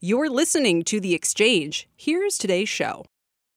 You're listening to The Exchange. Here's today's show.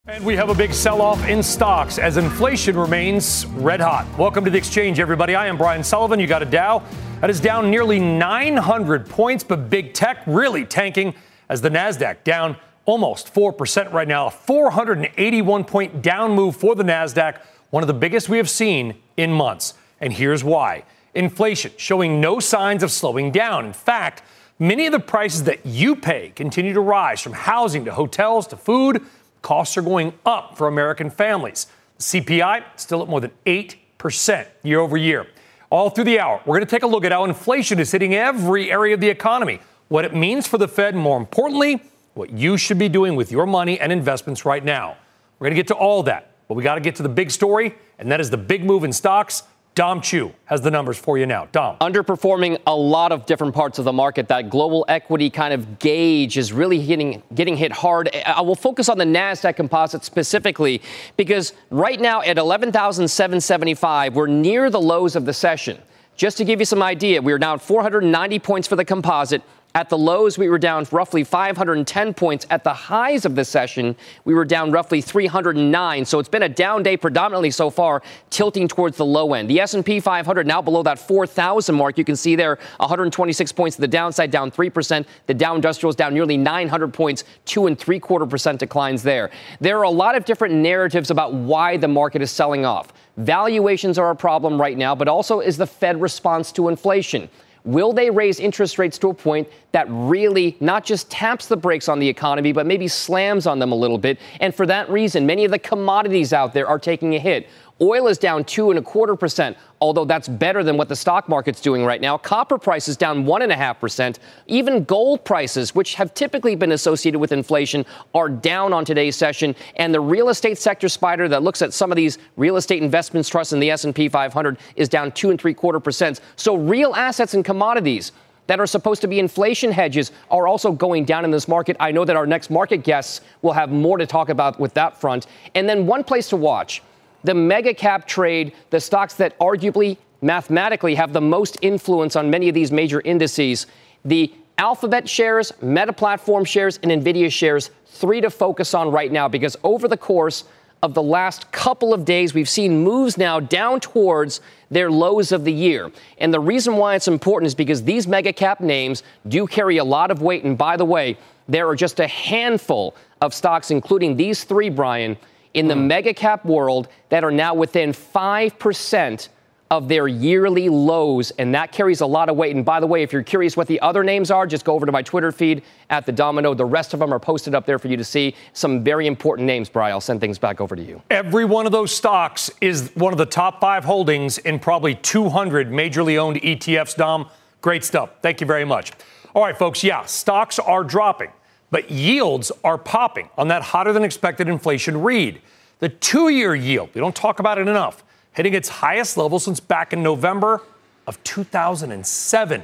And we have a big sell-off in stocks as inflation remains red hot. Welcome to The Exchange, everybody. I am Brian Sullivan. You got a Dow that is down nearly 900 points, but big tech really tanking as the Nasdaq down almost 4% right now. A 481-point down move for the Nasdaq, one of the biggest we have seen in months. And here's why. Inflation showing no signs of slowing down. In fact, many of the prices that you pay continue to rise, from housing to hotels to food. Costs are going up for American families. The CPI still at more than 8% year over year. All through the hour, we're going to take a look at how inflation is hitting every area of the economy, what it means for the Fed, and more importantly, what you should be doing with your money and investments right now. We're going to get to all that, but we got to get to the big story, and that is the big move in stocks. Dom Chu has the numbers for you now. Dom. Underperforming a lot of different parts of the market. That global equity kind of gauge is really getting hit hard. I will focus on the NASDAQ composite specifically because right now at 11,775, we're near the lows of the session. Just to give you some idea, we're down 490 points for the composite. At the lows, we were down roughly 510 points. At the highs of the session, we were down roughly 309. So it's been a down day predominantly so far, tilting towards the low end. The S&P 500 now below that 4,000 mark. You can see there 126 points to the downside, down 3%. The Dow Industrials down nearly 900 points, 2.75% declines there. There are a lot of different narratives about why the market is selling off. Valuations are a problem right now, but also is the Fed response to inflation. Will they raise interest rates to a point that really not just taps the brakes on the economy, but maybe slams on them a little bit? And for that reason, many of the commodities out there are taking a hit. Oil is down 2.25%, although that's better than what the stock market's doing right now. Copper prices down 1.5%. Even gold prices, which have typically been associated with inflation, are down on today's session. And the real estate sector spider that looks at some of these real estate investments trusts in the S&P 500 is down 2.75%. So real assets and commodities that are supposed to be inflation hedges are also going down in this market. I know that our next market guests will have more to talk about with that front. And then one place to watch. The mega cap trade, the stocks that arguably mathematically have the most influence on many of these major indices, the Alphabet shares, Meta Platform shares, and NVIDIA shares, three to focus on right now, because over the course of the last couple of days, we've seen moves now down towards their lows of the year. And the reason why it's important is because these mega cap names do carry a lot of weight. And by the way, there are just a handful of stocks, including these three, Brian, in the mega cap world that are now within 5% of their yearly lows. And that carries a lot of weight. And by the way, if you're curious what the other names are, just go over to my Twitter feed at The Domino. The rest of them are posted up there for you to see. Some very important names, Brian. I'll send things back over to you. Every one of those stocks is one of the top five holdings in probably 200 majorly owned ETFs, Dom. Great stuff. Thank you very much. All right, folks. Yeah, stocks are dropping, but yields are popping on that hotter-than-expected inflation read. The two-year yield, we don't talk about it enough, hitting its highest level since back in November of 2007.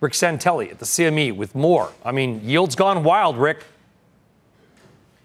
Rick Santelli at the CME with more. I mean, yields gone wild, Rick.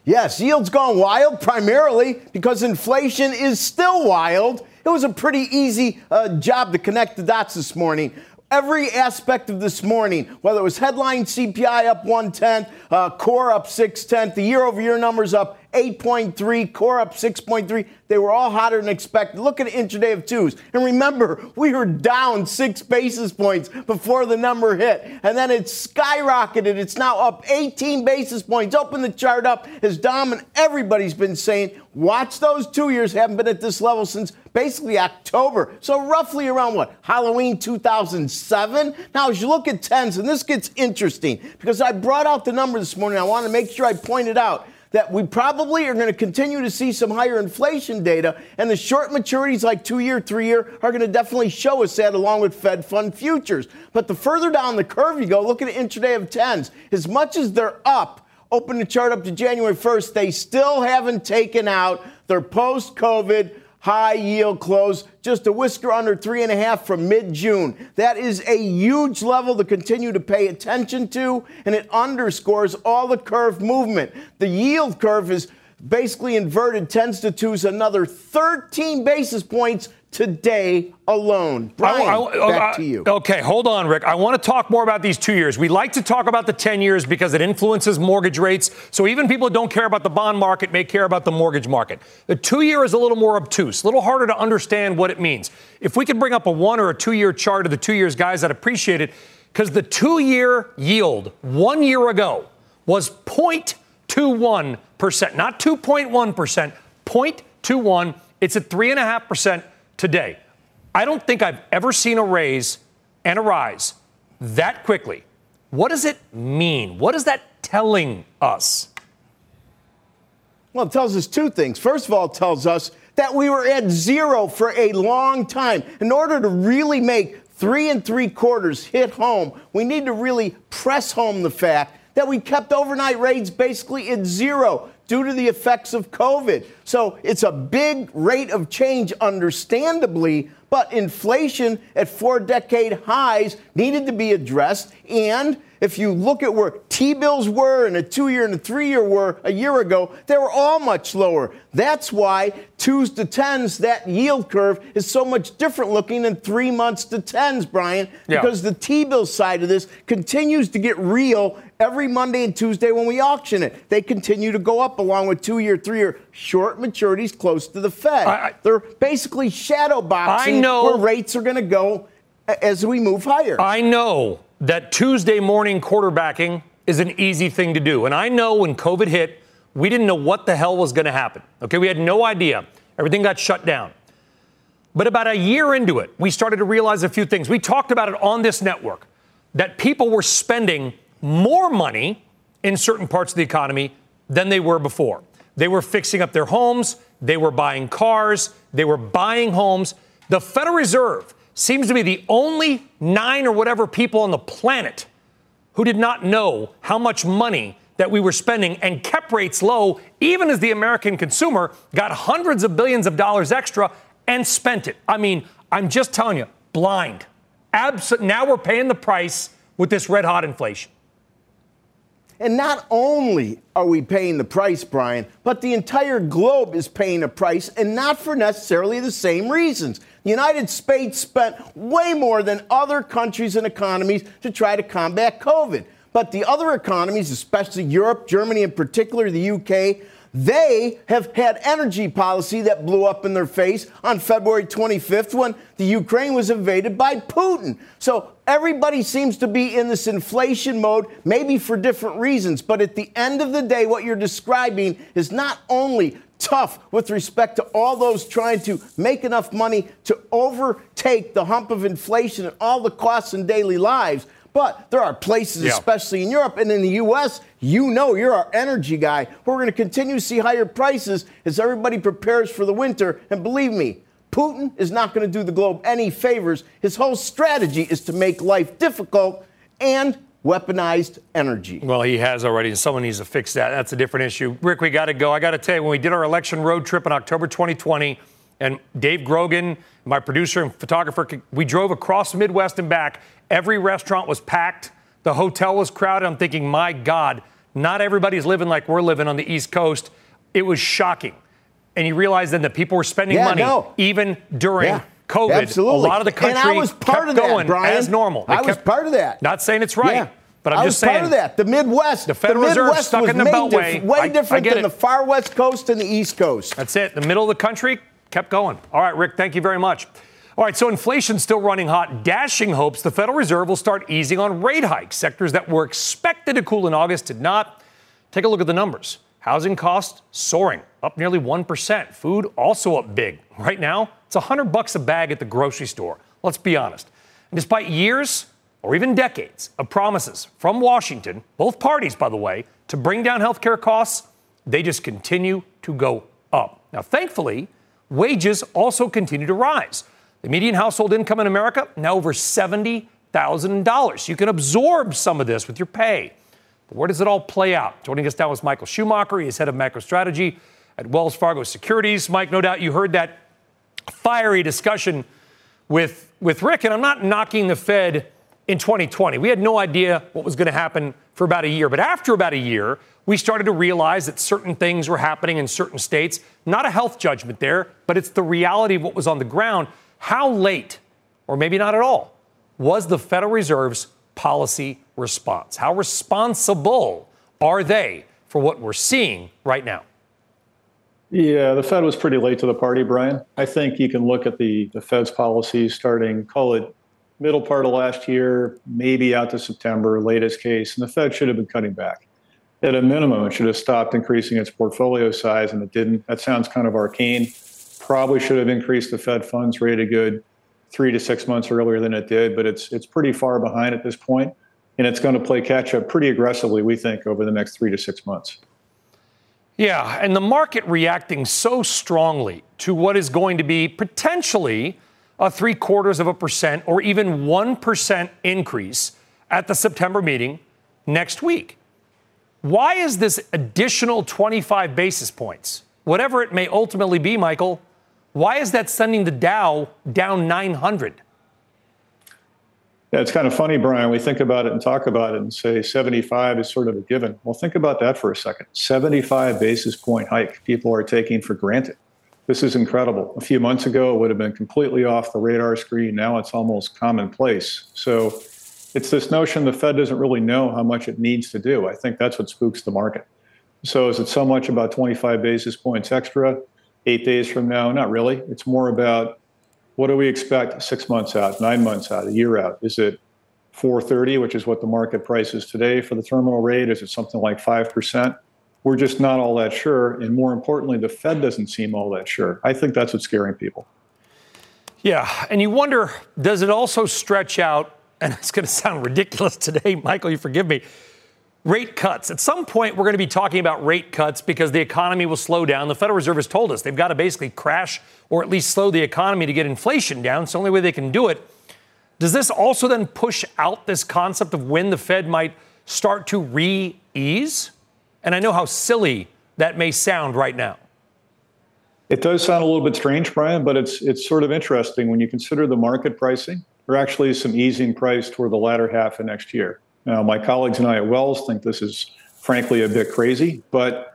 Yes, yields gone wild primarily because inflation is still wild. It was a pretty easy job to connect the dots this morning. Every aspect of this morning, whether it was headline CPI up 0.1, core up 0.6, the year-over-year numbers up 8.3, core up 6.3. They were all hotter than expected. Look at the intraday of twos. And remember, we were down 6 basis points before the number hit. And then it skyrocketed. It's now up 18 basis points. Open the chart up. As Dom and everybody's been saying, watch those 2 years. Haven't been at this level since basically October. So roughly around what? Halloween 2007? Now, as you look at tens, and this gets interesting because I brought out the number this morning. I want to make sure I point it out. that we probably are going to continue to see some higher inflation data, and the short maturities like 2-year, 3-year are going to definitely show us that along with Fed Fund futures. But the further down the curve you go, look at the intraday of 10s. As much as they're up, open the chart up to January 1st, they still haven't taken out their post-COVID high yield close, just a whisker under 3.5 from mid-June. That is a huge level to continue to pay attention to, and it underscores all the curve movement. The yield curve is basically inverted 10s to 2s, another 13 basis points today alone. Brian, back to you. Okay, hold on, Rick. I want to talk more about these 2 years. We like to talk about the 10 years because it influences mortgage rates. So even people who don't care about the bond market may care about the mortgage market. The 2-year is a little more obtuse, a little harder to understand what it means. If we could bring up a 1 or a 2-year chart of the 2 years, guys, I'd appreciate it, because the 2-year yield 1 year ago was 0.21%, not 2.1%, 0.21. It's at 3.5%. Today, I don't think I've ever seen a raise and a rise that quickly. What does it mean? What is that telling us? Well, it tells us two things. First of all, it tells us that we were at zero for a long time. In order to really make 3 3/4 hit home, we need to really press home the fact that we kept overnight rates basically at zero due to the effects of COVID. So it's a big rate of change, understandably, but inflation at 4-decade highs needed to be addressed. And if you look at where T-bills were and a 2-year and a 3-year were a year ago, they were all much lower. That's why 2s to 10s, that yield curve is so much different looking than 3 months to 10s, Brian, because the T-bill side of this continues to get real every Monday and Tuesday when we auction it. They continue to go up along with 2-year, 3-year short maturities close to the Fed. They're basically shadow boxing where rates are going to go as we move higher. I know that Tuesday morning quarterbacking is an easy thing to do. And I know when COVID hit, we didn't know what the hell was going to happen. Okay, we had no idea. Everything got shut down. But about a year into it, we started to realize a few things. We talked about it on this network, that people were spending more money in certain parts of the economy than they were before. They were fixing up their homes. They were buying cars. They were buying homes. The Federal Reserve seems to be the only 9 or whatever people on the planet who did not know how much money that we were spending and kept rates low, even as the American consumer got hundreds of billions of dollars extra and spent it. I mean, I'm just telling you, blind. Now we're paying the price with this red-hot inflation. And not only are we paying the price, Brian, but the entire globe is paying a price, and not for necessarily the same reasons. The United States spent way more than other countries and economies to try to combat COVID. But the other economies, especially Europe, Germany in particular, the UK, they have had energy policy that blew up in their face on February 25th when the Ukraine was invaded by Putin. So everybody seems to be in this inflation mode, maybe for different reasons. But at the end of the day, what you're describing is not only tough with respect to all those trying to make enough money to overtake the hump of inflation and all the costs in daily lives, but there are places, especially in Europe and in the U.S., you're our energy guy. We're going to continue to see higher prices as everybody prepares for the winter. And believe me, Putin is not going to do the globe any favors. His whole strategy is to make life difficult and weaponized energy. Well, he has already, and someone needs to fix that. That's a different issue. Rick, we got to go. I got to tell you, when we did our election road trip in October 2020, and Dave Grogan, my producer and photographer, we drove across the Midwest and back. Every restaurant was packed. The hotel was crowded. I'm thinking, my God, not everybody's living like we're living on the East Coast. It was shocking. And you realize then that people were spending money even during COVID. Absolutely. A lot of the country kept going as normal. I was part of that. Not saying it's right. Yeah. But I'm just saying. I was part of that. The Midwest. The Federal Reserve stuck in the Beltway. Way different than the far West Coast and the East Coast. That's it. The middle of the country kept going. All right, Rick, thank you very much. All right, so inflation's still running hot, dashing hopes the Federal Reserve will start easing on rate hikes. Sectors that were expected to cool in August did not. Take a look at the numbers. Housing costs soaring, up nearly 1%. Food also up big. Right now, it's $100 a bag at the grocery store. Let's be honest. And despite years or even decades of promises from Washington, both parties, by the way, to bring down health care costs, They just continue to go up. Now, thankfully, wages also continue to rise. The median household income in America, now over $70,000. You can absorb some of this with your pay. But where does it all play out? Joining us now is Michael Schumacher. He is head of macro strategy at Wells Fargo Securities. Mike, no doubt you heard that fiery discussion with Rick, and I'm not knocking the Fed in 2020. We had no idea what was going to happen for about a year. But after about a year, we started to realize that certain things were happening in certain states. Not a health judgment there, but it's the reality of what was on the ground. How late, or maybe not at all, was the Federal Reserve's policy response? How responsible are they for what we're seeing right now? Yeah, the Fed was pretty late to the party, Brian. I think you can look at the Fed's policies starting, call it middle part of last year, maybe out to September, latest case. And the Fed should have been cutting back. At a minimum, it should have stopped increasing its portfolio size, and it didn't. That sounds kind of arcane. Probably should have increased the Fed funds rate a good 3 to 6 months earlier than it did, but it's pretty far behind at this point, and it's going to play catch-up pretty aggressively, we think, over the next 3 to 6 months. Yeah, and the market reacting so strongly to what is going to be potentially a 0.75% or even 1% increase at the September meeting next week. Why is this additional 25 basis points, whatever it may ultimately be, Michael, why is that sending the Dow down 900? Yeah, it's kind of funny, Brian. We think about it and talk about it and say 75 is sort of a given. Well, think about that for a second. 75 basis point hike people are taking for granted. This is incredible. A few months ago, it would have been completely off the radar screen. Now it's almost commonplace. So it's this notion the Fed doesn't really know how much it needs to do. I think that's what spooks the market. So is it so much about 25 basis points extra 8 days from now? Not really. It's more about, what do we expect 6 months out, 9 months out, a year out? Is it 4.30, which is what the market price is today for the terminal rate? Is it something like 5%? We're just not all that sure. And more importantly, the Fed doesn't seem all that sure. I think that's what's scaring people. Yeah. And you wonder, does it also stretch out? And it's going to sound ridiculous today, Michael, you forgive me. Rate cuts. At some point, we're going to be talking about rate cuts because the economy will slow down. The Federal Reserve has told us they've got to basically crash or at least slow the economy to get inflation down. It's the only way they can do it. Does this also then push out this concept of when the Fed might start to re-ease? And I know how silly that may sound right now. It does sound a little bit strange, Brian, but it's sort of interesting when you consider the market pricing. There actually is some easing priced toward the latter half of next year. Now, my colleagues and I at Wells think this is, frankly, a bit crazy. But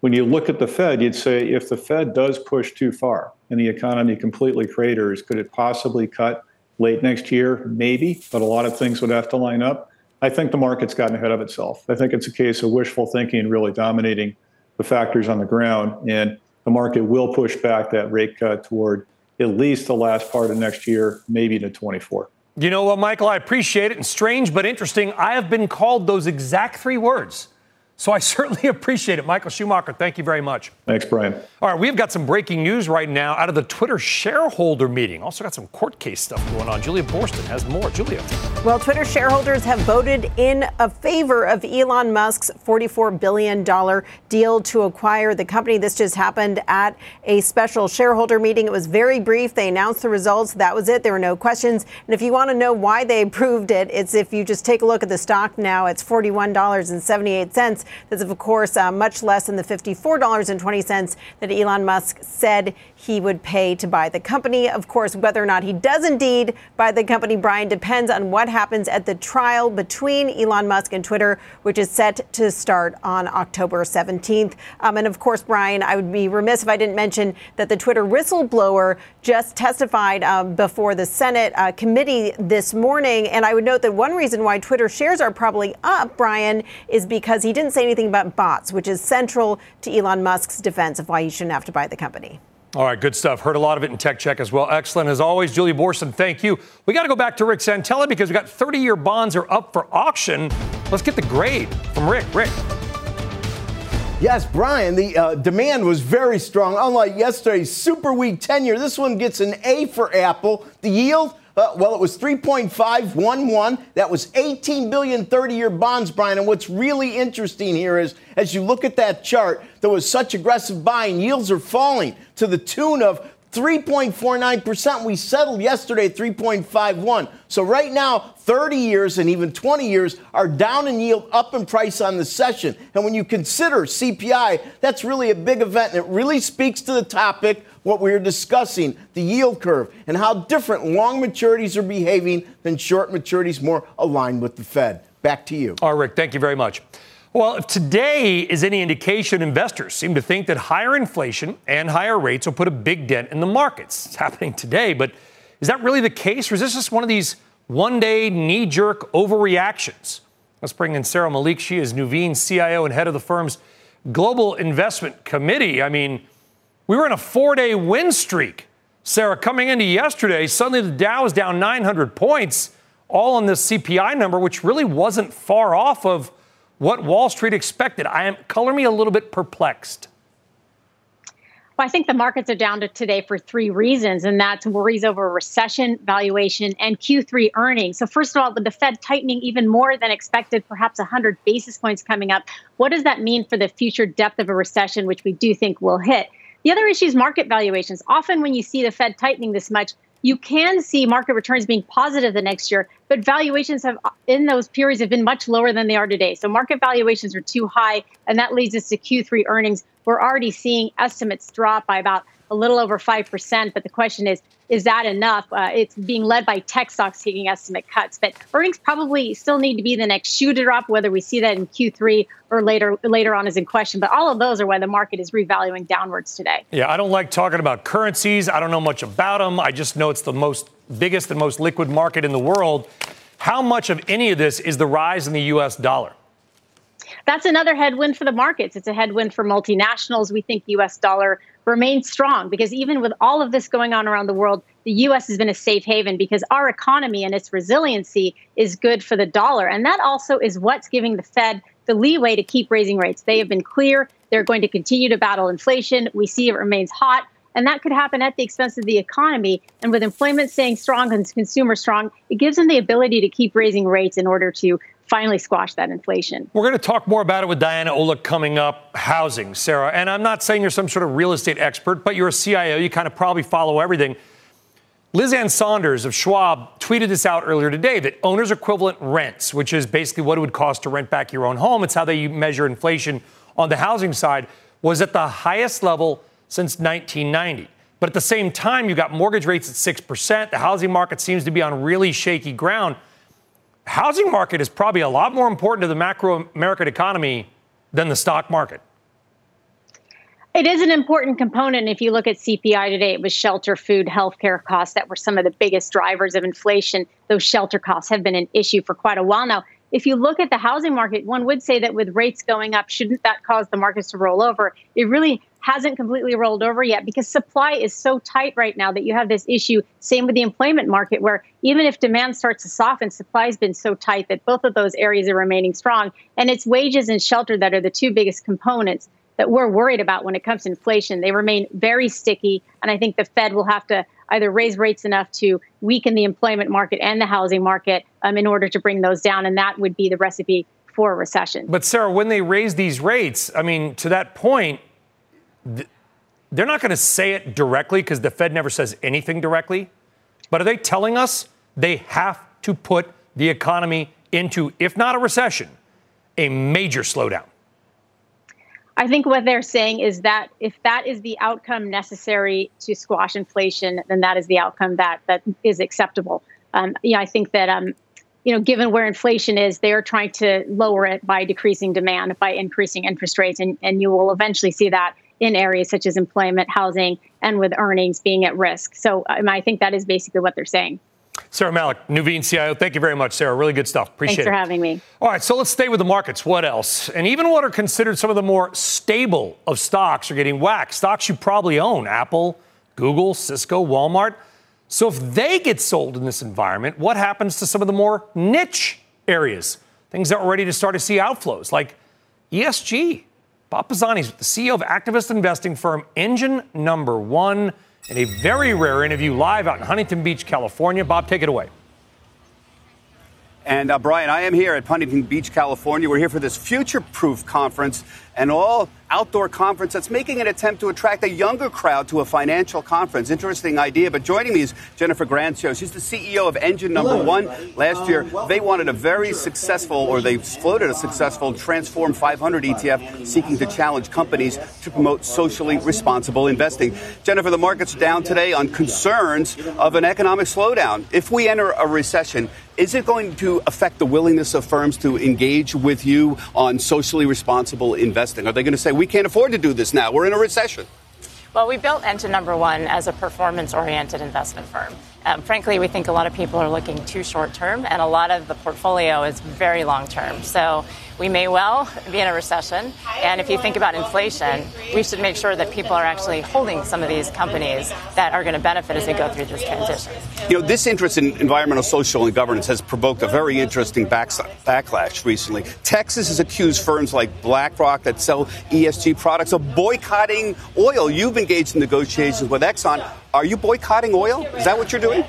when you look at the Fed, you'd say, if the Fed does push too far and the economy completely craters, could it possibly cut late next year? Maybe, but a lot of things would have to line up. I think the market's gotten ahead of itself. I think it's a case of wishful thinking really dominating the factors on the ground. And the market will push back that rate cut toward at least the last part of next year, maybe to 2024. You know what, Michael, I appreciate it. And strange but interesting, I have been called those exact three words. So I certainly appreciate it. Michael Schumacher, thank you very much. Thanks, Brian. All right, we've got some breaking news right now out of the Twitter shareholder meeting. Also got some court case stuff going on. Julia Boorstin has more. Julia. Well, Twitter shareholders have voted in favor of Elon Musk's $44 billion deal to acquire the company. This just happened at a special shareholder meeting. It was very brief. They announced the results. That was it. There were no questions. And if you want to know why they approved it, it's if you just take a look at the stock now. It's $41.78. That's, of course, much less than the $54.20 that Elon Musk said he would pay to buy the company. Of course, whether or not he does indeed buy the company, Brian, depends on what happens at the trial between Elon Musk and Twitter, which is set to start on October 17th. And, of course, Brian, I would be remiss if I didn't mention that the Twitter whistleblower just testified before the Senate committee this morning. And I would note that one reason why Twitter shares are probably up, Brian, is because he didn't say anything about bots, which is central to Elon Musk's defense of why he shouldn't have to buy the company. All right, good stuff. Heard a lot of it in Tech Check as well. Excellent. As always, Julia Boorstin, thank you. We got to go back to Rick Santelli because we got 30-year bonds are up for auction. Let's get the grade from Rick. Rick. Yes, Brian, the demand was very strong. Unlike yesterday's super weak 10-year, this one gets an A for Apple. The yield, Well, it was 3.511. That was $18 billion 30-year bonds, Brian. And what's really interesting here is, as you look at that chart, there was such aggressive buying. Yields are falling to the tune of 3.49%. We settled yesterday at 3.51. So right now, 30 years and even 20 years are down in yield, up in price on the session. And when you consider CPI, that's really a big event. And it really speaks to the topic, what we were discussing, the yield curve, and how different long maturities are behaving than short maturities, more aligned with the Fed. Back to you. All right, Rick, thank you very much. Well, if today is any indication, investors seem to think that higher inflation and higher rates will put a big dent in the markets. It's happening today, but is that really the case, or is this just one of these one-day knee-jerk overreactions? Let's bring in Sarah Malik. She is Nuveen's CIO and head of the firm's Global Investment Committee. I mean, we were in a four-day win streak. Sarah, coming into yesterday, suddenly the Dow is down 900 points, all on this CPI number, which really wasn't far off of what Wall Street expected. Color me a little bit perplexed. Well, I think the markets are down to today for three reasons, and that's worries over recession, valuation, and Q3 earnings. So first of all, with the Fed tightening even more than expected, perhaps 100 basis points coming up, what does that mean for the future depth of a recession, which we do think will hit? The other issue is market valuations. Often when you see the Fed tightening this much, you can see market returns being positive the next year, but valuations have, in those periods, have been much lower than they are today. So market valuations are too high, and that leads us to Q3 earnings. We're already seeing estimates drop by about a little over 5%, but the question is that enough? It's being led by tech stocks taking estimate cuts, but earnings probably still need to be the next shoe to drop. Whether we see that in Q3 or later on is in question, but all of those are why the market is revaluing downwards today. Yeah, I don't like talking about currencies. I don't know much about them. I just know it's the biggest and most liquid market in the world. How much of any of this is the rise in the U.S. dollar? That's another headwind for the markets. It's a headwind for multinationals. We think the U.S. dollar remains strong because even with all of this going on around the world, the U.S. has been a safe haven because our economy and its resiliency is good for the dollar. And that also is what's giving the Fed the leeway to keep raising rates. They have been clear. They're going to continue to battle inflation. We see it remains hot. And that could happen at the expense of the economy. And with employment staying strong and consumer strong, it gives them the ability to keep raising rates in order to finally squash that inflation. We're going to talk more about it with Diana Olick coming up, housing, Sarah. And I'm not saying you're some sort of real estate expert, but you're a CIO. You kind of probably follow everything. Lizanne Saunders of Schwab tweeted this out earlier today, that owner's equivalent rents, which is basically what it would cost to rent back your own home, it's how they measure inflation on the housing side, was at the highest level since 1990. But at the same time, you got mortgage rates at 6%. The housing market seems to be on really shaky ground. Housing market is probably a lot more important to the macro American economy than the stock market. It is an important component. If you look at CPI today, it was shelter, food, healthcare costs that were some of the biggest drivers of inflation. Those shelter costs have been an issue for quite a while now. If you look at the housing market, one would say that with rates going up, shouldn't that cause the markets to roll over? It really hasn't completely rolled over yet because supply is so tight right now that you have this issue. Same with the employment market, where even if demand starts to soften, supply has been so tight that both of those areas are remaining strong. And it's wages and shelter that are the two biggest components that we're worried about when it comes to inflation. They remain very sticky. And I think the Fed will have to either raise rates enough to weaken the employment market and the housing market in order to bring those down. And that would be the recipe for a recession. But Sarah, when they raise these rates, I mean, to that point, they're not going to say it directly because the Fed never says anything directly. But are they telling us they have to put the economy into, if not a recession, a major slowdown? I think what they're saying is that if that is the outcome necessary to squash inflation, then that is the outcome that is acceptable. I think that given where inflation is, they are trying to lower it by decreasing demand, by increasing interest rates, and you will eventually see that in areas such as employment, housing, and with earnings being at risk. So I think that is basically what they're saying. Sarah Malik, Nuveen CIO, thank you very much, Sarah. Really good stuff. Appreciate it. Thanks for having me. All right, so let's stay with the markets. What else? And even what are considered some of the more stable of stocks are getting whacked. Stocks you probably own, Apple, Google, Cisco, Walmart. So if they get sold in this environment, what happens to some of the more niche areas? Things that we're ready to start to see outflows, like ESG. Bob Pisani's the CEO of activist investing firm Engine Number 1. in a very rare interview live out in Huntington Beach, California. Bob, take it away. And Brian, I am here at Huntington Beach, California. We're here for this future-proof conference, an all-outdoor conference that's making an attempt to attract a younger crowd to a financial conference. Interesting idea. But joining me is Jennifer Grancio. She's the CEO of Engine Number 1. Last year, they wanted a very successful, or they floated a successful Transform 500 ETF, seeking to challenge companies to promote socially responsible investing. Jennifer, the market's down today on concerns of an economic slowdown. If we enter a recession, is it going to affect the willingness of firms to engage with you on socially responsible investing? Are they going to say, we can't afford to do this now, we're in a recession? Well, we built Engine Number 1 as a performance-oriented investment firm. Frankly, we think a lot of people are looking too short-term, and a lot of the portfolio is very long-term. So we may well be in a recession, and if you think about inflation, we should make sure that people are actually holding some of these companies that are going to benefit as they go through this transition. You know, this interest in environmental, social, and governance has provoked a very interesting backlash recently. Texas has accused firms like BlackRock that sell ESG products of boycotting oil. You've been engaged in negotiations with Exxon. Are you boycotting oil? Is that what you're doing?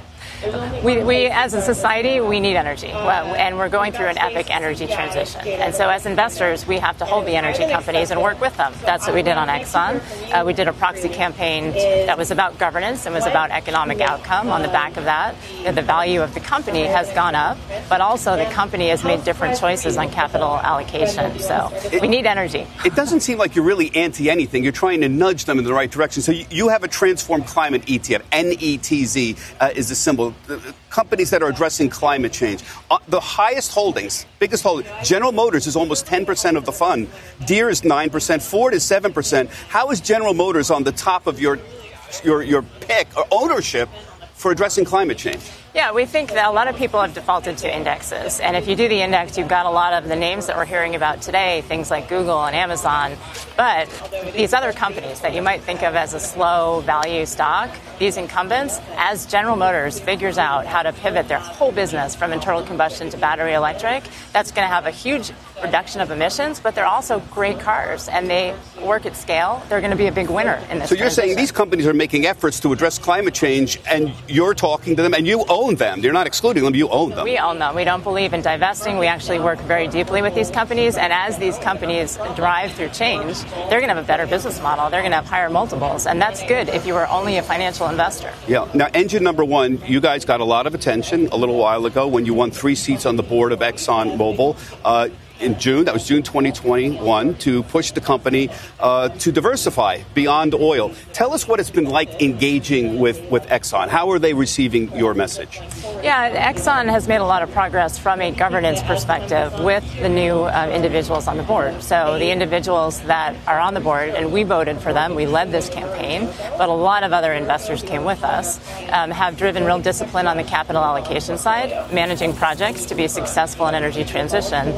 We as a society, we need energy, and we're going through an epic energy transition. And so as investors, we have to hold the energy companies and work with them. That's what we did on Exxon. We did a proxy campaign that was about governance and was about economic outcome on the back of that. The value of the company has gone up, but also the company has made different choices on capital allocation. So we need energy. It doesn't seem like you're really anti anything. You're trying to nudge them in the right direction. So you have a Transform Climate ETF, NETZ is the symbol. Companies that are addressing climate change. The highest holdings, biggest holding, General Motors is almost 10% of the fund. Deere is 9%. Ford is 7%. How is General Motors on the top of your pick or ownership for addressing climate change? Yeah, we think that a lot of people have defaulted to indexes. And if you do the index, you've got a lot of the names that we're hearing about today, things like Google and Amazon. But these other companies that you might think of as a slow value stock, these incumbents, as General Motors figures out how to pivot their whole business from internal combustion to battery electric, that's going to have a huge reduction of emissions, but they're also great cars, and they work at scale. They're going to be a big winner in this. So you're saying these companies are making efforts to address climate change, and you're talking to them, and you own them. You're not excluding them. You own them. We own them. We don't believe in divesting. We actually work very deeply with these companies, and as these companies drive through change, they're going to have a better business model. They're going to have higher multiples, and that's good if you were only a financial investor. Yeah. Now, Engine Number 1, you guys got a lot of attention a little while ago when you won 3 seats on the board of Exxon Mobil. In June, that was June 2021, to push the company to diversify beyond oil. Tell us what it's been like engaging with Exxon. How are they receiving your message? Yeah, Exxon has made a lot of progress from a governance perspective with the new individuals on the board. So the individuals that are on the board, and we voted for them, we led this campaign, but a lot of other investors came with us, have driven real discipline on the capital allocation side, managing projects to be successful in energy transition,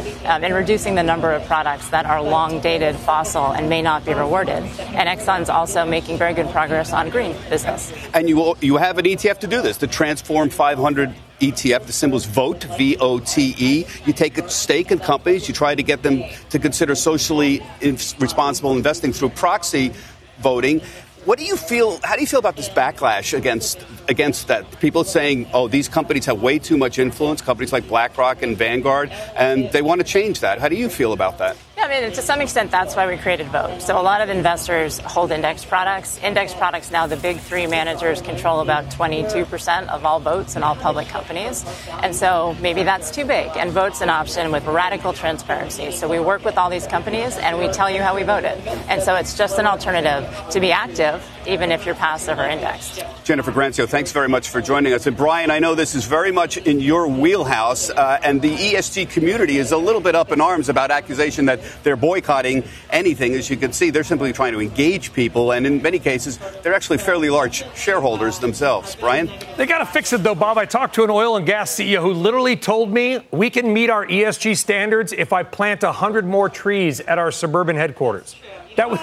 and reducing the number of products that are long-dated, fossil, and may not be rewarded. And Exxon's also making very good progress on green business. And you have an ETF to do this, the Transform 500 ETF. The symbol's VOTE, V-O-T-E. You take a stake in companies. You try to get them to consider socially responsible investing through proxy voting. What do you feel? How do you feel about this backlash against that? People saying, "Oh, these companies have way too much influence." Companies like BlackRock and Vanguard, and they want to change that. How do you feel about that? Yeah, I mean, to some extent, that's why we created VOTE. So a lot of investors hold index products. Index products now, the big 3 managers control about 22% of all votes in all public companies. And so maybe that's too big. And VOTE's an option with radical transparency. So we work with all these companies, and we tell you how we voted. And so it's just an alternative to be active, even if you're passive or indexed. Jennifer Grancio, thanks very much for joining us. And Brian, I know this is very much in your wheelhouse, and the ESG community is a little bit up in arms about accusation that they're boycotting anything. As you can see, they're simply trying to engage people, and in many cases, they're actually fairly large shareholders themselves. Brian? They got to fix it, though, Bob. I talked to an oil and gas CEO who literally told me we can meet our ESG standards if I plant 100 more trees at our suburban headquarters. That was...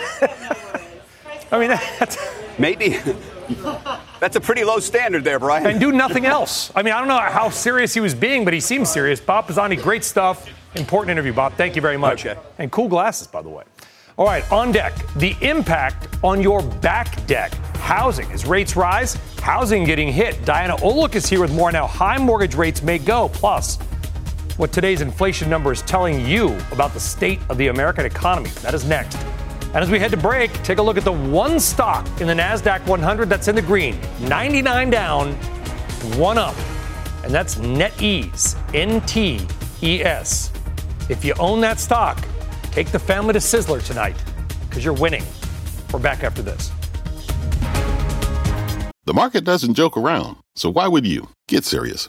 I mean, that's... Maybe... That's a pretty low standard there, Brian. And do nothing else. I mean, I don't know how serious he was being, but he seemed serious. Bob Pisani, great stuff. Important interview, Bob. Thank you very much. Okay. And cool glasses, by the way. All right, on deck, the impact on your back deck. housing. As rates rise, housing getting hit. Diana Olick is here with more now. High mortgage rates may go. Plus, what today's inflation number is telling you about the state of the American economy. That is next. And as we head to break, take a look at the one stock in the NASDAQ 100 that's in the green. 99 down, one up. And that's NetEase, N-T-E-S. If you own that stock, take the family to Sizzler tonight because you're winning. We're back after this. The market doesn't joke around, so why would you? Get serious.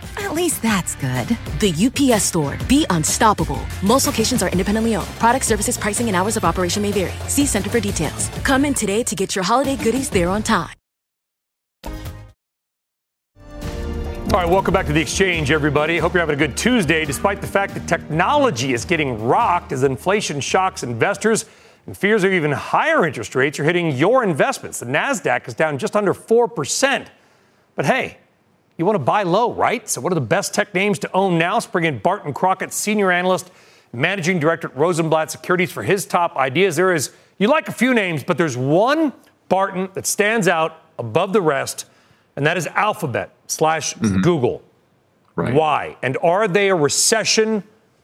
At least that's good. The UPS Store. Be unstoppable. Most locations are independently owned. Product, services, pricing, and hours of operation may vary. See Center for details. Come in today to get your holiday goodies there on time. All right, welcome back to The Exchange, everybody. Hope you're having a good Tuesday, despite the fact that technology is getting rocked as inflation shocks investors. And fears of even higher interest rates are hitting your investments. The NASDAQ is down just under 4%. But hey, you want to buy low, right? So what are the best tech names to own now? Let's bring in Barton Crockett, senior analyst, managing director at Rosenblatt Securities for his top ideas. There is, you like a few names, but there's one, Barton, that stands out above the rest, and that is Alphabet / Google. Right. Why? And are they a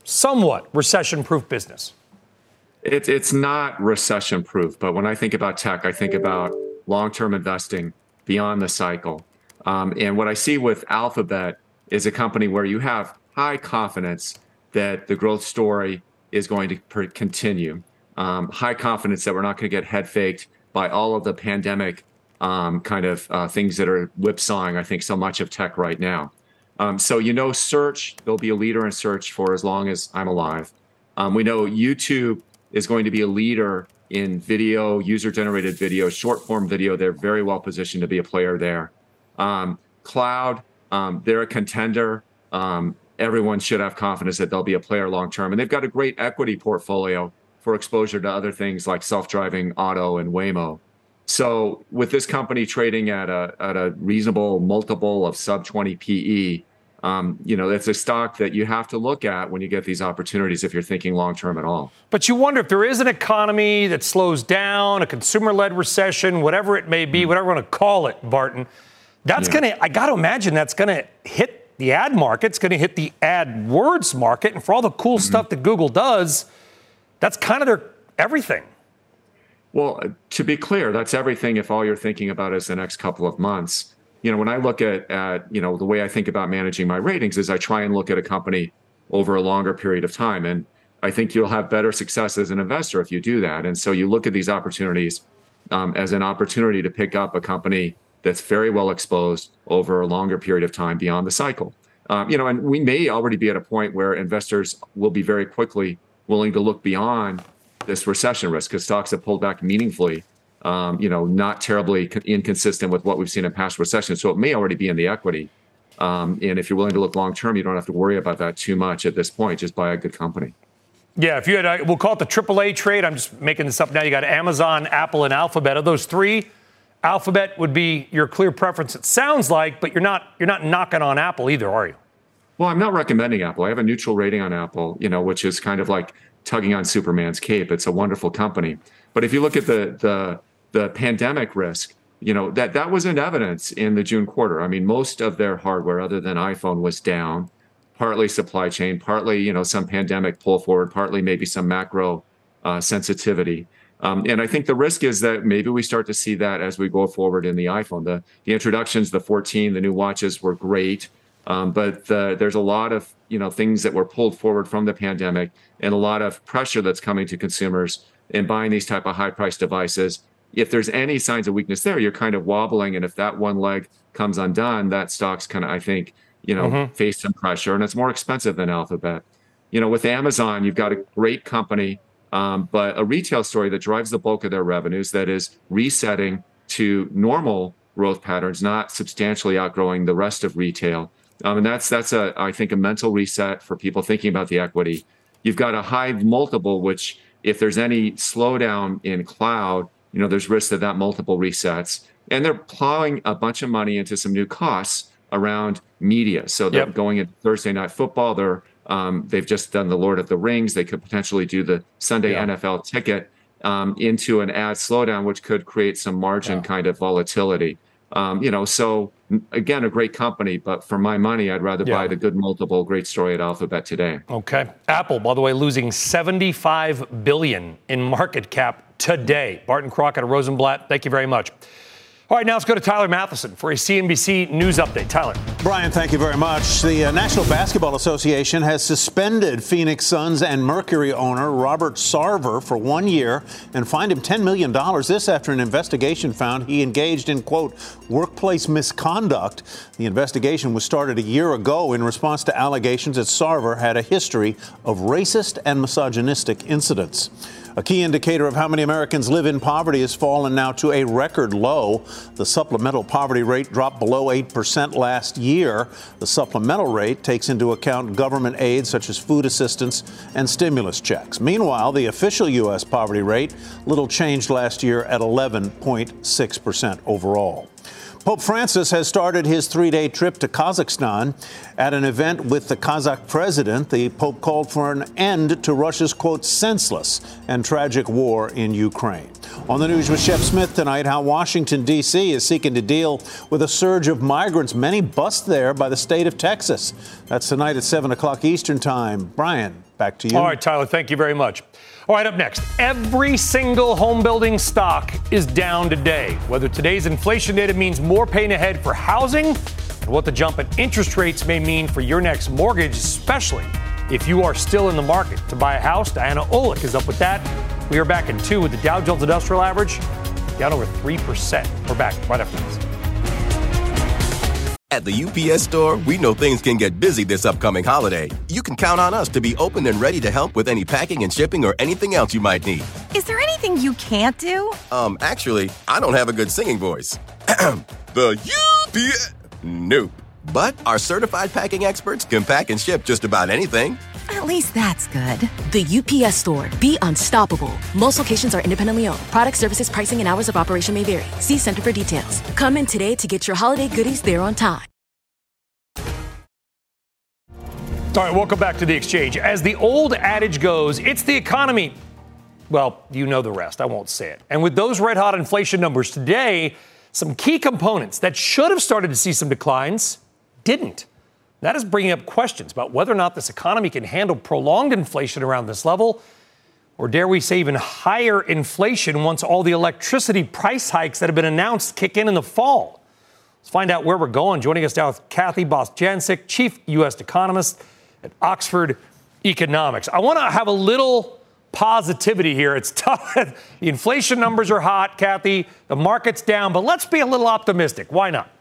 somewhat recession-proof business? It's not recession-proof, but when I think about tech, I think about long-term investing beyond the cycle. And what I see with Alphabet is a company where you have high confidence that the growth story is going to continue, high confidence that we're not going to get head-faked by all of the pandemic things that are whipsawing, I think, so much of tech right now. So search, there'll be a leader in search for as long as I'm alive. We know YouTube is going to be a leader in video, user-generated video, short-form video. They're very well positioned to be a player there. Cloud, they're a contender. Everyone should have confidence that they'll be a player long-term. And they've got a great equity portfolio for exposure to other things like self-driving auto and Waymo. So with this company trading at a reasonable multiple of sub-20 PE, it's a stock that you have to look at when you get these opportunities if you're thinking long-term at all. But you wonder if there is an economy that slows down, a consumer-led recession, whatever it may be, whatever you want to call it, Barton, I got to imagine that's going to hit the ad market. It's going to hit the AdWords market. And for all the cool stuff that Google does, that's kind of their everything. Well, to be clear, that's everything if all you're thinking about is the next couple of months. When I look at the way I think about managing my ratings is I try and look at a company over a longer period of time. And I think you'll have better success as an investor if you do that. And so you look at these opportunities as an opportunity to pick up a company that's very well exposed over a longer period of time beyond the cycle. And we may already be at a point where investors will be very quickly willing to look beyond this recession risk because stocks have pulled back meaningfully. Not terribly inconsistent with what we've seen in past recessions. So it may already be in the equity. And if you're willing to look long-term, you don't have to worry about that too much at this point. Just buy a good company. Yeah, if you had, we'll call it the AAA trade. I'm just making this up now. You got Amazon, Apple, and Alphabet. Of those three, Alphabet would be your clear preference, it sounds like, but you're not knocking on Apple either, are you? Well, I'm not recommending Apple. I have a neutral rating on Apple, which is kind of like tugging on Superman's cape. It's a wonderful company. But if you look at the pandemic risk, that was in evidence in the June quarter. I mean, most of their hardware other than iPhone was down, partly supply chain, partly, some pandemic pull forward, partly maybe some macro sensitivity. And I think the risk is that maybe we start to see that as we go forward in the iPhone. The introductions, the 14, the new watches were great. But there's a lot of, things that were pulled forward from the pandemic and a lot of pressure that's coming to consumers in buying these type of high-priced devices if there's any signs of weakness there, you're kind of wobbling. And if that one leg comes undone, that stock's kind of, I think, you know, face some pressure, and it's more expensive than Alphabet. You know, with Amazon, you've got a great company, but a retail story that drives the bulk of their revenues that is resetting to normal growth patterns, not substantially outgrowing the rest of retail. And that's a, I think, a mental reset for people thinking about the equity. You've got a high multiple, which if there's any slowdown in cloud, you know, there's risk that that multiple resets. And they're plowing a bunch of money into some new costs around media. So they're going into Thursday Night Football. They're they've just done The Lord of the Rings. They could potentially do the Sunday NFL ticket into an ad slowdown, which could create some margin kind of volatility. You know, so again, a great company, but for my money, I'd rather buy the good multiple, great story at Alphabet today. Okay. Apple, by the way, losing $75 billion in market cap today. Barton Crockett of Rosenblatt, thank you very much. All right, now let's go to Tyler Matheson for a CNBC News update. Tyler. Brian, thank you very much. The National Basketball Association has suspended Phoenix Suns and Mercury owner Robert Sarver for 1 year and fined him $10 million. This after an investigation found he engaged in, quote, workplace misconduct. The investigation was started a year ago in response to allegations that Sarver had a history of racist and misogynistic incidents. A key indicator of how many Americans live in poverty has fallen now to a record low. The supplemental poverty rate dropped below 8% last year. The supplemental rate takes into account government aid such as food assistance and stimulus checks. Meanwhile, the official U.S. poverty rate little changed last year at 11.6% overall. Pope Francis has started his three-day trip to Kazakhstan. At an event with the Kazakh president, the Pope called for an end to Russia's, quote, senseless and tragic war in Ukraine. On the news with Shep Smith tonight, how Washington, D.C. is seeking to deal with a surge of migrants, many bussed there by the state of Texas. That's tonight at 7 o'clock Eastern Time. Brian, back to you. All right, Tyler, thank you very much. All right, up next, every single home building stock is down today. Whether today's inflation data means more pain ahead for housing and what the jump in interest rates may mean for your next mortgage, especially if you are still in the market to buy a house. Diana Olick is up with that. We are back in two with the Dow Jones Industrial Average down over 3%. We're back right after this. At the UPS Store, we know things can get busy this upcoming holiday. You can count on us to be open and ready to help with any packing and shipping or anything else you might need. Is there anything you can't do? Actually, I don't have a good singing voice. The UPS... Nope. But our certified packing experts can pack and ship just about anything. At least that's good. The UPS Store. Be unstoppable. Most locations are independently owned. Product, services, pricing, and hours of operation may vary. See Center for details. Come in today to get your holiday goodies there on time. All right, welcome back to The Exchange. As the old adage goes, it's the economy. Well, you know the rest. I won't say it. And with those red-hot inflation numbers today, some key components that should have started to see some declines didn't. That is bringing up questions about whether or not this economy can handle prolonged inflation around this level, or dare we say even higher inflation once all the electricity price hikes that have been announced kick in the fall. Let's find out where we're going. Joining us now is Kathy Bostjancic, Chief U.S. Economist at Oxford Economics. I want to have a little positivity here. It's tough. The inflation numbers are hot, Kathy. The market's down, but let's be a little optimistic. Why not?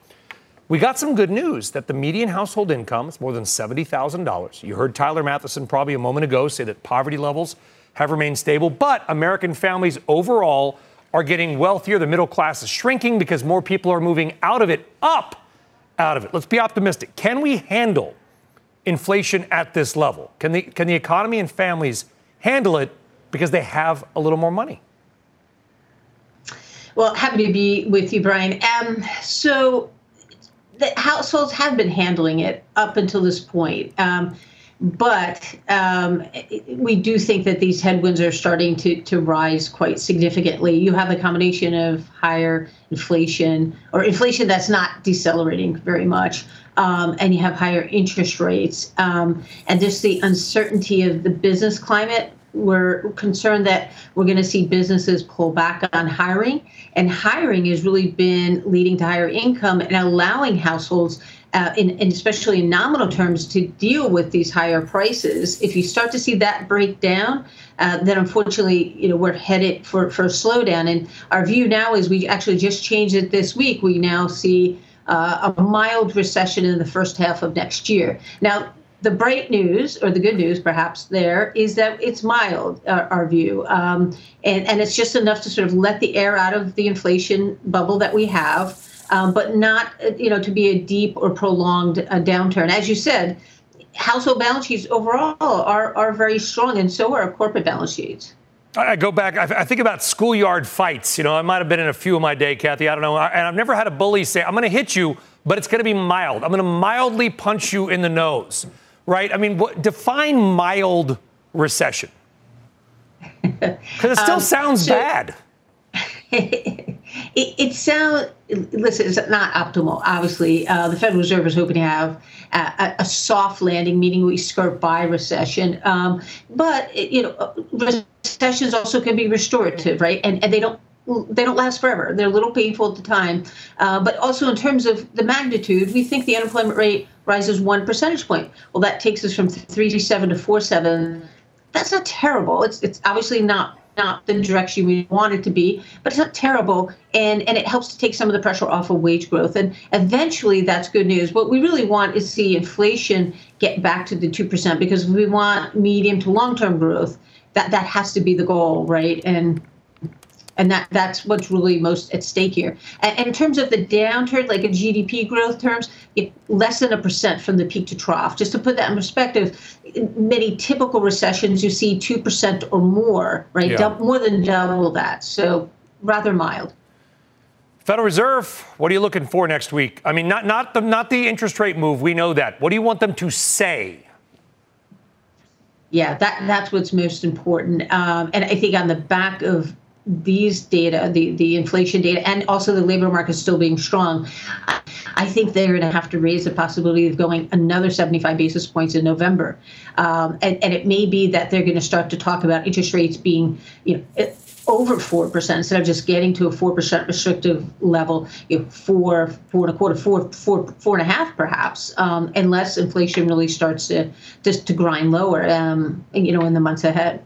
We got some good news that the median household income is more than $70,000. You heard Tyler Matheson probably a moment ago say that poverty levels have remained stable, but American families overall are getting wealthier. The middle class is shrinking because more people are moving out of it, up out of it. Let's be optimistic. Can we handle inflation at this level? Can the economy and families handle it because they have a little more money? Well, happy to be with you, Brian. The households have been handling it up until this point, but we do think that these headwinds are starting to rise quite significantly. You have the combination of higher inflation, or inflation that's not decelerating very much, and you have higher interest rates, and just the uncertainty of the business climate we're concerned that we're going to see businesses pull back on hiring, and hiring has really been leading to higher income and allowing households, and especially in nominal terms, to deal with these higher prices. If you start to see that break down, then unfortunately, we're headed for a slowdown. And our view now is, we actually just changed it this week. We now see a mild recession in the first half of next year. Now, the bright news, or the good news perhaps there, is that it's mild, our view, and it's just enough to sort of let the air out of the inflation bubble that we have, but not to be a deep or prolonged downturn. As you said, household balance sheets overall are very strong, and so are our corporate balance sheets. I go back, I think about schoolyard fights. I might have been in a few of my day, Kathy, I don't know, and I've never had a bully say, I'm going to hit you, but it's going to be mild. I'm going to mildly punch you in the nose. Right? I mean, define mild recession. Because it still sounds bad. It sounds, listen, it's not optimal, obviously. The Federal Reserve is hoping to have a soft landing, meaning we skirt by recession. But, recessions also can be restorative, right? And they don't last forever. They're a little painful at the time. But also in terms of the magnitude, we think the unemployment rate rises 1 percentage point. Well, that takes us from 3.7 to 4.7. That's not terrible. It's obviously not the direction we want it to be, but it's not terrible. And it helps to take some of the pressure off of wage growth. And eventually that's good news. What we really want is see inflation get back to the 2%, because we want medium to long-term growth. That has to be the goal, right? And that's what's really most at stake here. And in terms of the downturn, like in GDP growth terms, less than 1% from the peak to trough. Just to put that in perspective, in many typical recessions, you see 2% or more, right? Yeah. More than double that. So rather mild. Federal Reserve, what are you looking for next week? I mean, not the interest rate move. We know that. What do you want them to say? Yeah, that's what's most important. And I think on the back of these data, the inflation data, and also the labor market still being strong, I think they're going to have to raise the possibility of going another 75 basis points in November. And it may be that they're going to start to talk about interest rates being, over 4% instead of just getting to a 4% restrictive level, 4.25%, 4.5% perhaps, unless inflation really starts to grind lower, in the months ahead.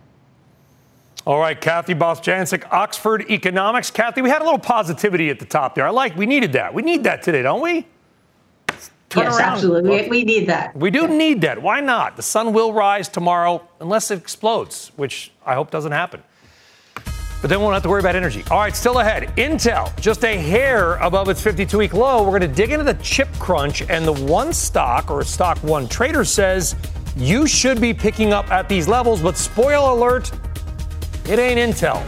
All right, Kathy Bostjancic, Oxford Economics. Kathy, we had a little positivity at the top there. We needed that. We need that today, don't we? Yes, absolutely. We need that. We do need that. Why not? The sun will rise tomorrow unless it explodes, which I hope doesn't happen. But then we won't have to worry about energy. All right, still ahead. Intel, just a hair above its 52-week low. We're going to dig into the chip crunch, and the one stock, or stock one trader, says you should be picking up at these levels. But spoiler alert, it ain't Intel.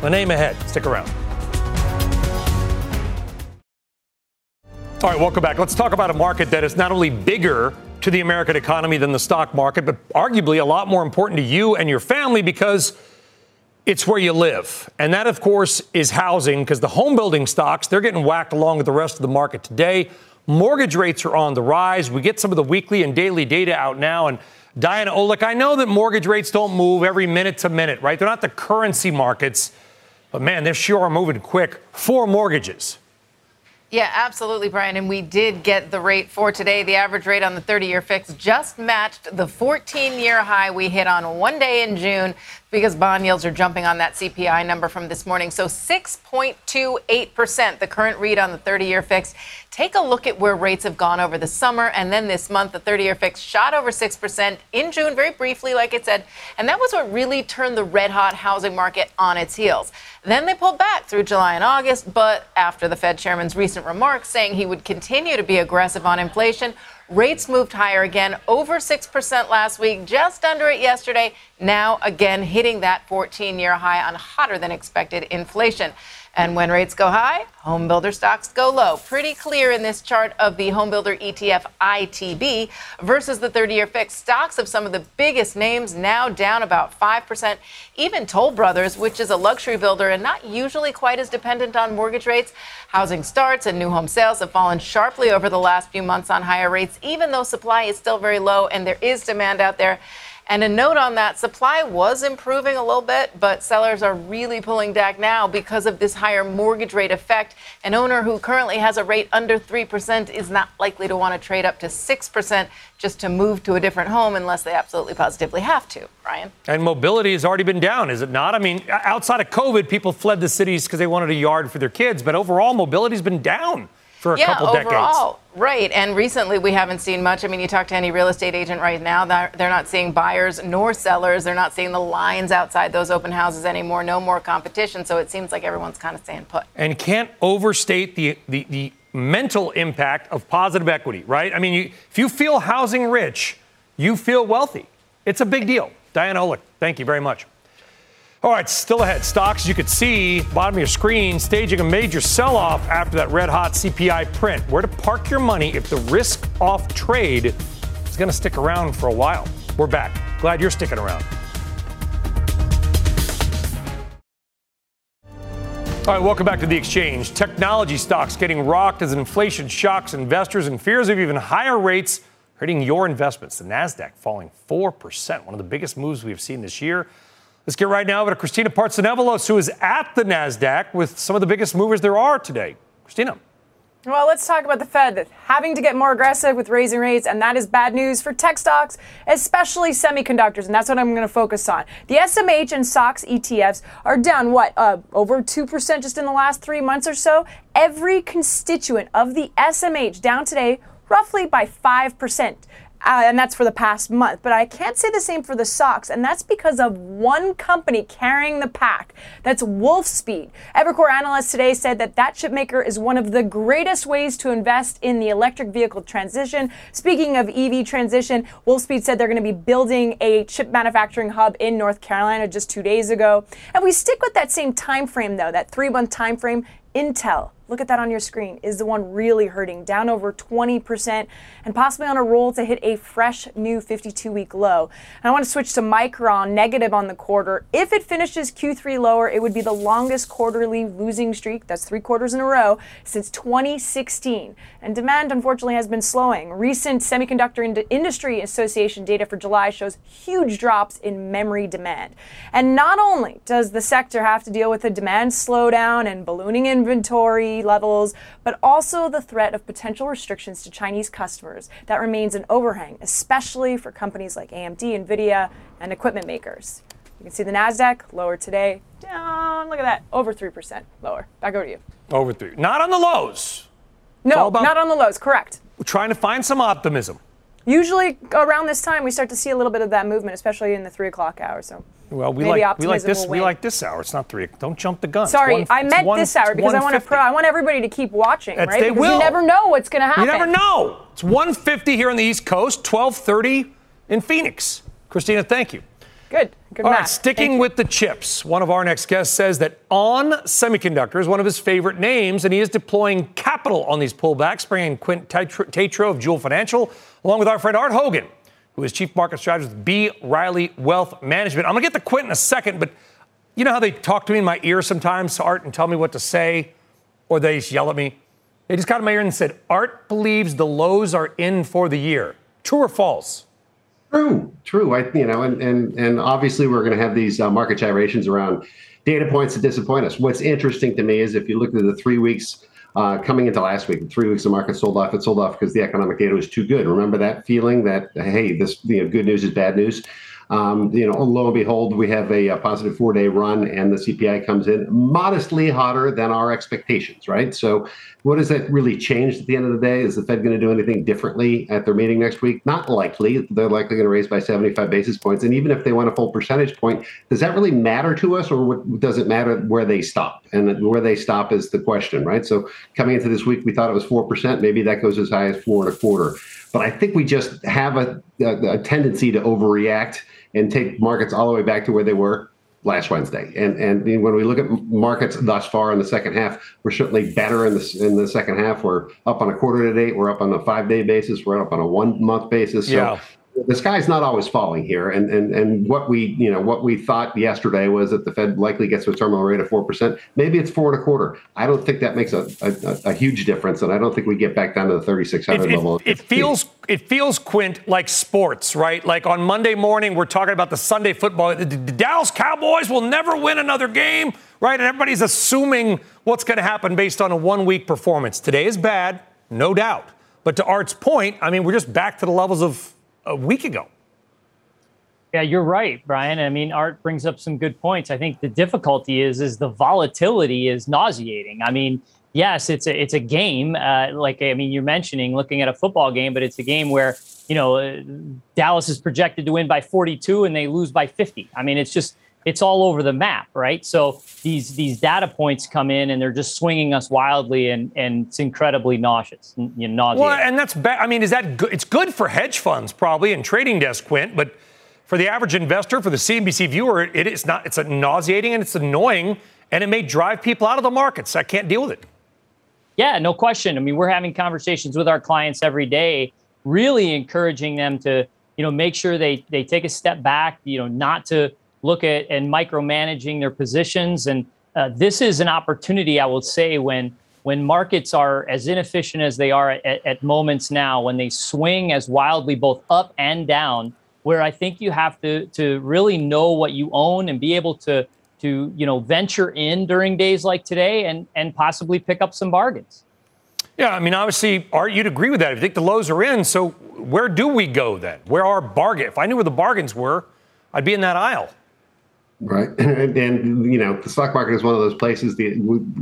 The name ahead. Stick around. All right, welcome back. Let's talk about a market that is not only bigger to the American economy than the stock market, but arguably a lot more important to you and your family because it's where you live. And that, of course, is housing, because the home building stocks, they're getting whacked along with the rest of the market today. Mortgage rates are on the rise. We get some of the weekly and daily data out now, and Diana Olick, I know that mortgage rates don't move every minute to minute, right? They're not the currency markets, but man, they sure are moving quick for mortgages. Yeah, absolutely, Brian. And we did get the rate for today. The average rate on the 30-year fix just matched the 14-year high we hit on one day in June, because bond yields are jumping on that CPI number from this morning. So 6.28%, the current read on the 30-year fix. Take a look at where rates have gone over the summer. And then this month, the 30-year fix shot over 6% in June, very briefly, like it said. And that was what really turned the red-hot housing market on its heels. Then they pulled back through July and August. But after the Fed chairman's recent remarks saying he would continue to be aggressive on inflation, rates moved higher again, over 6% last week, just under it yesterday, now again hitting that 14-year high on hotter-than-expected inflation. And when rates go high, home builder stocks go low. Pretty clear in this chart of the home builder ETF ITB versus the 30-year fix. Stocks of some of the biggest names now down about 5%. Even Toll Brothers, which is a luxury builder and not usually quite as dependent on mortgage rates. Housing starts and new home sales have fallen sharply over the last few months on higher rates, even though supply is still very low and there is demand out there. And a note on that, supply was improving a little bit, but sellers are really pulling back now because of this higher mortgage rate effect. An owner who currently has a rate under 3% is not likely to want to trade up to 6% just to move to a different home unless they absolutely positively have to. Brian? And mobility has already been down, is it not? I mean, outside of COVID, people fled the cities because they wanted a yard for their kids, but overall mobility's been down for a couple decades. Yeah, overall. Right. And recently we haven't seen much. I mean, you talk to any real estate agent right now, they're not seeing buyers nor sellers. They're not seeing the lines outside those open houses anymore. No more competition. So it seems like everyone's kind of staying put. And can't overstate the mental impact of positive equity, right? I mean, if you feel housing rich, you feel wealthy. It's a big deal. Diana Olick, thank you very much. All right, still ahead. Stocks, as you could see, bottom of your screen, staging a major sell-off after that red-hot CPI print. Where to park your money if the risk-off trade is going to stick around for a while. We're back. Glad you're sticking around. All right, welcome back to The Exchange. Technology stocks getting rocked as inflation shocks investors and fears of even higher rates hurting your investments. The Nasdaq falling 4%, one of the biggest moves we've seen this year. Let's get right now over to Christina Partsonevelos, who is at the Nasdaq with some of the biggest movers there are today. Christina. Well, let's talk about the Fed having to get more aggressive with raising rates, and that is bad news for tech stocks, especially semiconductors, and that's what I'm going to focus on. The SMH and SOX ETFs are down, over 2% just in the last 3 months or so. Every constituent of the SMH down today roughly by 5%. And that's for the past month. But I can't say the same for the SOX, and that's because of one company carrying the pack. That's Wolfspeed. Evercore analysts today said that chipmaker is one of the greatest ways to invest in the electric vehicle transition. Speaking of EV transition, Wolfspeed said they're going to be building a chip manufacturing hub in North Carolina just 2 days ago. And we stick with that same time frame, though, that 3 month time frame. Intel, look at that on your screen, is the one really hurting, down over 20% and possibly on a roll to hit a fresh new 52-week low. And I want to switch to Micron, negative on the quarter. If it finishes Q3 lower, it would be the longest quarterly losing streak, that's 3 quarters in a row, since 2016. And demand, unfortunately, has been slowing. Recent Semiconductor Industry Association data for July shows huge drops in memory demand. And not only does the sector have to deal with a demand slowdown and ballooning inventory levels, but also the threat of potential restrictions to Chinese customers. That remains an overhang, especially for companies like AMD, NVIDIA, and equipment makers. You can see the Nasdaq lower today, down, look at that, over 3% lower. Back over to you. Over 3. Not on the lows. No, not on the lows, correct. We're trying to find some optimism. Usually around this time, we start to see a little bit of that movement, especially in the 3 o'clock hour. So. Well, we like this hour. It's not 3. Don't jump the gun. Sorry, I meant this hour because I want everybody to keep watching, right? They will. You never know what's going to happen. You never know. It's 1:50 here on the East Coast, 12:30 in Phoenix. Christina, thank you. Good All right, sticking with the chips. One of our next guests says that ON Semiconductor is one of his favorite names, and he is deploying capital on these pullbacks, bringing Quint Tatro of Jewel Financial, along with our friend Art Hogan, who is Chief Market Strategist with B. Riley Wealth Management. I'm going to get to Quint in a second, but you know how they talk to me in my ear sometimes, Art, and tell me what to say, or they just yell at me? They just got in my ear and said, Art believes the lows are in for the year. True or false? True. And obviously we're going to have these market gyrations around data points that disappoint us. What's interesting to me is if you look at the 3 weeks coming into last week, the 3 weeks the market sold off. It sold off because the economic data was too good. Remember that feeling that, hey, this good news is bad news. Lo and behold, we have a positive 4-day run, and the CPI comes in modestly hotter than our expectations, right? So what does that really change at the end of the day? Is the Fed going to do anything differently at their meeting next week? Not likely. They're likely going to raise by 75 basis points. And even if they want a full percentage point, does that really matter to us, or does it matter where they stop? And where they stop is the question, right? So coming into this week, we thought it was 4%. Maybe that goes as high as 4.25%. But I think we just have a tendency to overreact and take markets all the way back to where they were last Wednesday. And when we look at markets thus far in the second half, we're certainly better in the second half. We're up on a quarter to date. We're up on a 5-day basis. We're up on a 1-month basis. So the sky's not always falling here, and what we thought yesterday was that the Fed likely gets to a terminal rate of 4%. Maybe it's 4.25. I don't think that makes a huge difference, and I don't think we get back down to the 3,600 level. It feels, Quint, like sports, right? Like on Monday morning, we're talking about the Sunday football. The Dallas Cowboys will never win another game, right? And everybody's assuming what's going to happen based on a one-week performance. Today is bad, no doubt. But to Art's point, I mean, we're just back to the levels of a week ago. Yeah, you're right, Brian. I mean, Art brings up some good points. I think the difficulty is the volatility is nauseating. I mean, yes, it's a game. You're mentioning looking at a football game, but it's a game where, Dallas is projected to win by 42 and they lose by 50. I mean, it's all over the map, right? So these data points come in and they're just swinging us wildly, and it's incredibly nauseous. Well, and that's bad. I mean, is that good? It's good for hedge funds probably and trading desk, Quint, but for the average investor, for the CNBC viewer, it is not. It's nauseating and it's annoying, and it may drive people out of the markets. I can't deal with it. Yeah, no question. I mean, we're having conversations with our clients every day, really encouraging them to, make sure they take a step back, not to look at and micromanaging their positions. And this is an opportunity, I will say, when markets are as inefficient as they are at moments now, when they swing as wildly both up and down, where I think you have to really know what you own and be able to venture in during days like today and possibly pick up some bargains. Yeah, I mean, obviously, Art, you'd agree with that. If you think the lows are in, so where do we go then? Where are bargains? If I knew where the bargains were, I'd be in that aisle. Right. And the stock market is one of those places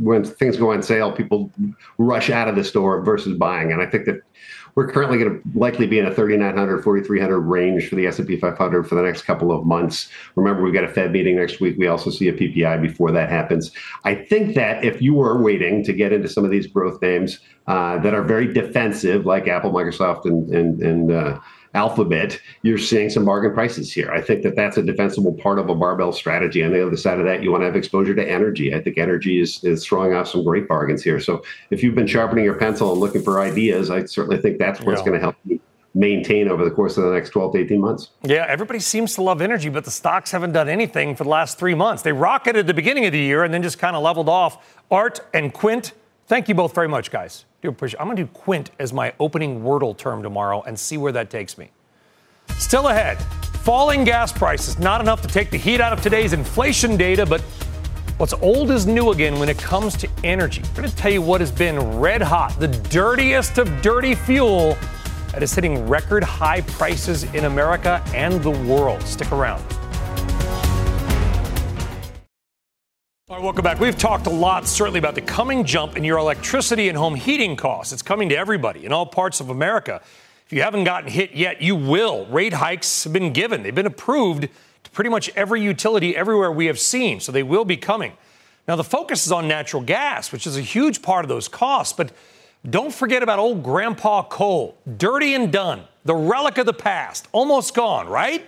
when things go on sale, people rush out of the store versus buying. And I think that we're currently going to likely be in a 3,900, 4,300 range for the S&P 500 for the next couple of months. Remember, we've got a Fed meeting next week. We also see a PPI before that happens. I think that if you were waiting to get into some of these growth names that are very defensive, like Apple, Microsoft, and Alphabet, you're seeing some bargain prices here. I think that that's a defensible part of a barbell strategy. On the other side of that, you want to have exposure to energy. I think energy is throwing off some great bargains here. So if you've been sharpening your pencil and looking for ideas, I certainly think that's what's going to help you maintain over the course of the next 12 to 18 months. Yeah, everybody seems to love energy, but the stocks haven't done anything for the last 3 months. They rocketed at the beginning of the year and then just kind of leveled off. Art and Quint, thank you both very much, guys. I'm going to do Quint as my opening Wordle term tomorrow and see where that takes me. Still ahead, falling gas prices, not enough to take the heat out of today's inflation data, but what's old is new again when it comes to energy. We're going to tell you what has been red hot, the dirtiest of dirty fuel that is hitting record high prices in America and the world. Stick around. All right, welcome back. We've talked a lot, certainly, about the coming jump in your electricity and home heating costs. It's coming to everybody in all parts of America. If you haven't gotten hit yet, you will. Rate hikes have been given. They've been approved to pretty much every utility everywhere we have seen, so they will be coming. Now, the focus is on natural gas, which is a huge part of those costs, but don't forget about old Grandpa Coal. Dirty and done. The relic of the past. Almost gone, right?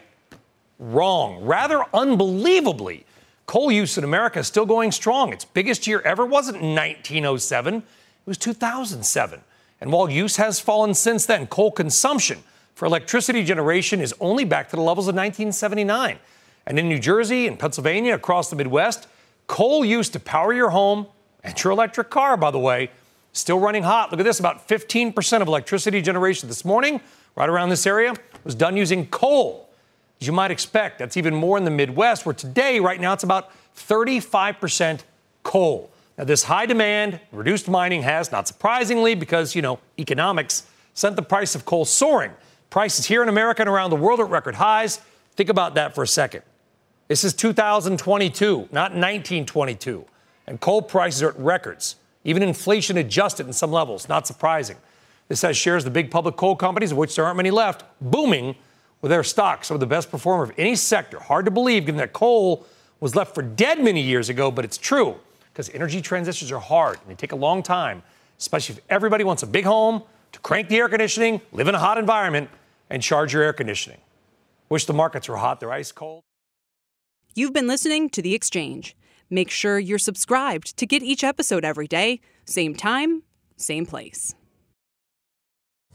Wrong. Rather unbelievably, coal use in America is still going strong. Its biggest year ever wasn't 1907, it was 2007. And while use has fallen since then, coal consumption for electricity generation is only back to the levels of 1979. And in New Jersey and Pennsylvania, across the Midwest, coal use to power your home and your electric car, by the way, still running hot. Look at this, about 15% of electricity generation this morning, right around this area, was done using coal. As you might expect, that's even more in the Midwest, where today, right now, it's about 35% coal. Now, this high demand, reduced mining has, not surprisingly, because, economics, sent the price of coal soaring. Prices here in America and around the world are at record highs. Think about that for a second. This is 2022, not 1922. And coal prices are at records, even inflation adjusted in some levels. Not surprising. This has shares of the big public coal companies, of which there aren't many left, booming, with their stocks, some of the best performer of any sector. Hard to believe, given that coal was left for dead many years ago, but it's true, because energy transitions are hard, and they take a long time, especially if everybody wants a big home, to crank the air conditioning, live in a hot environment, and charge your air conditioning. Wish the markets were hot, they're ice cold. You've been listening to The Exchange. Make sure you're subscribed to get each episode every day, same time, same place.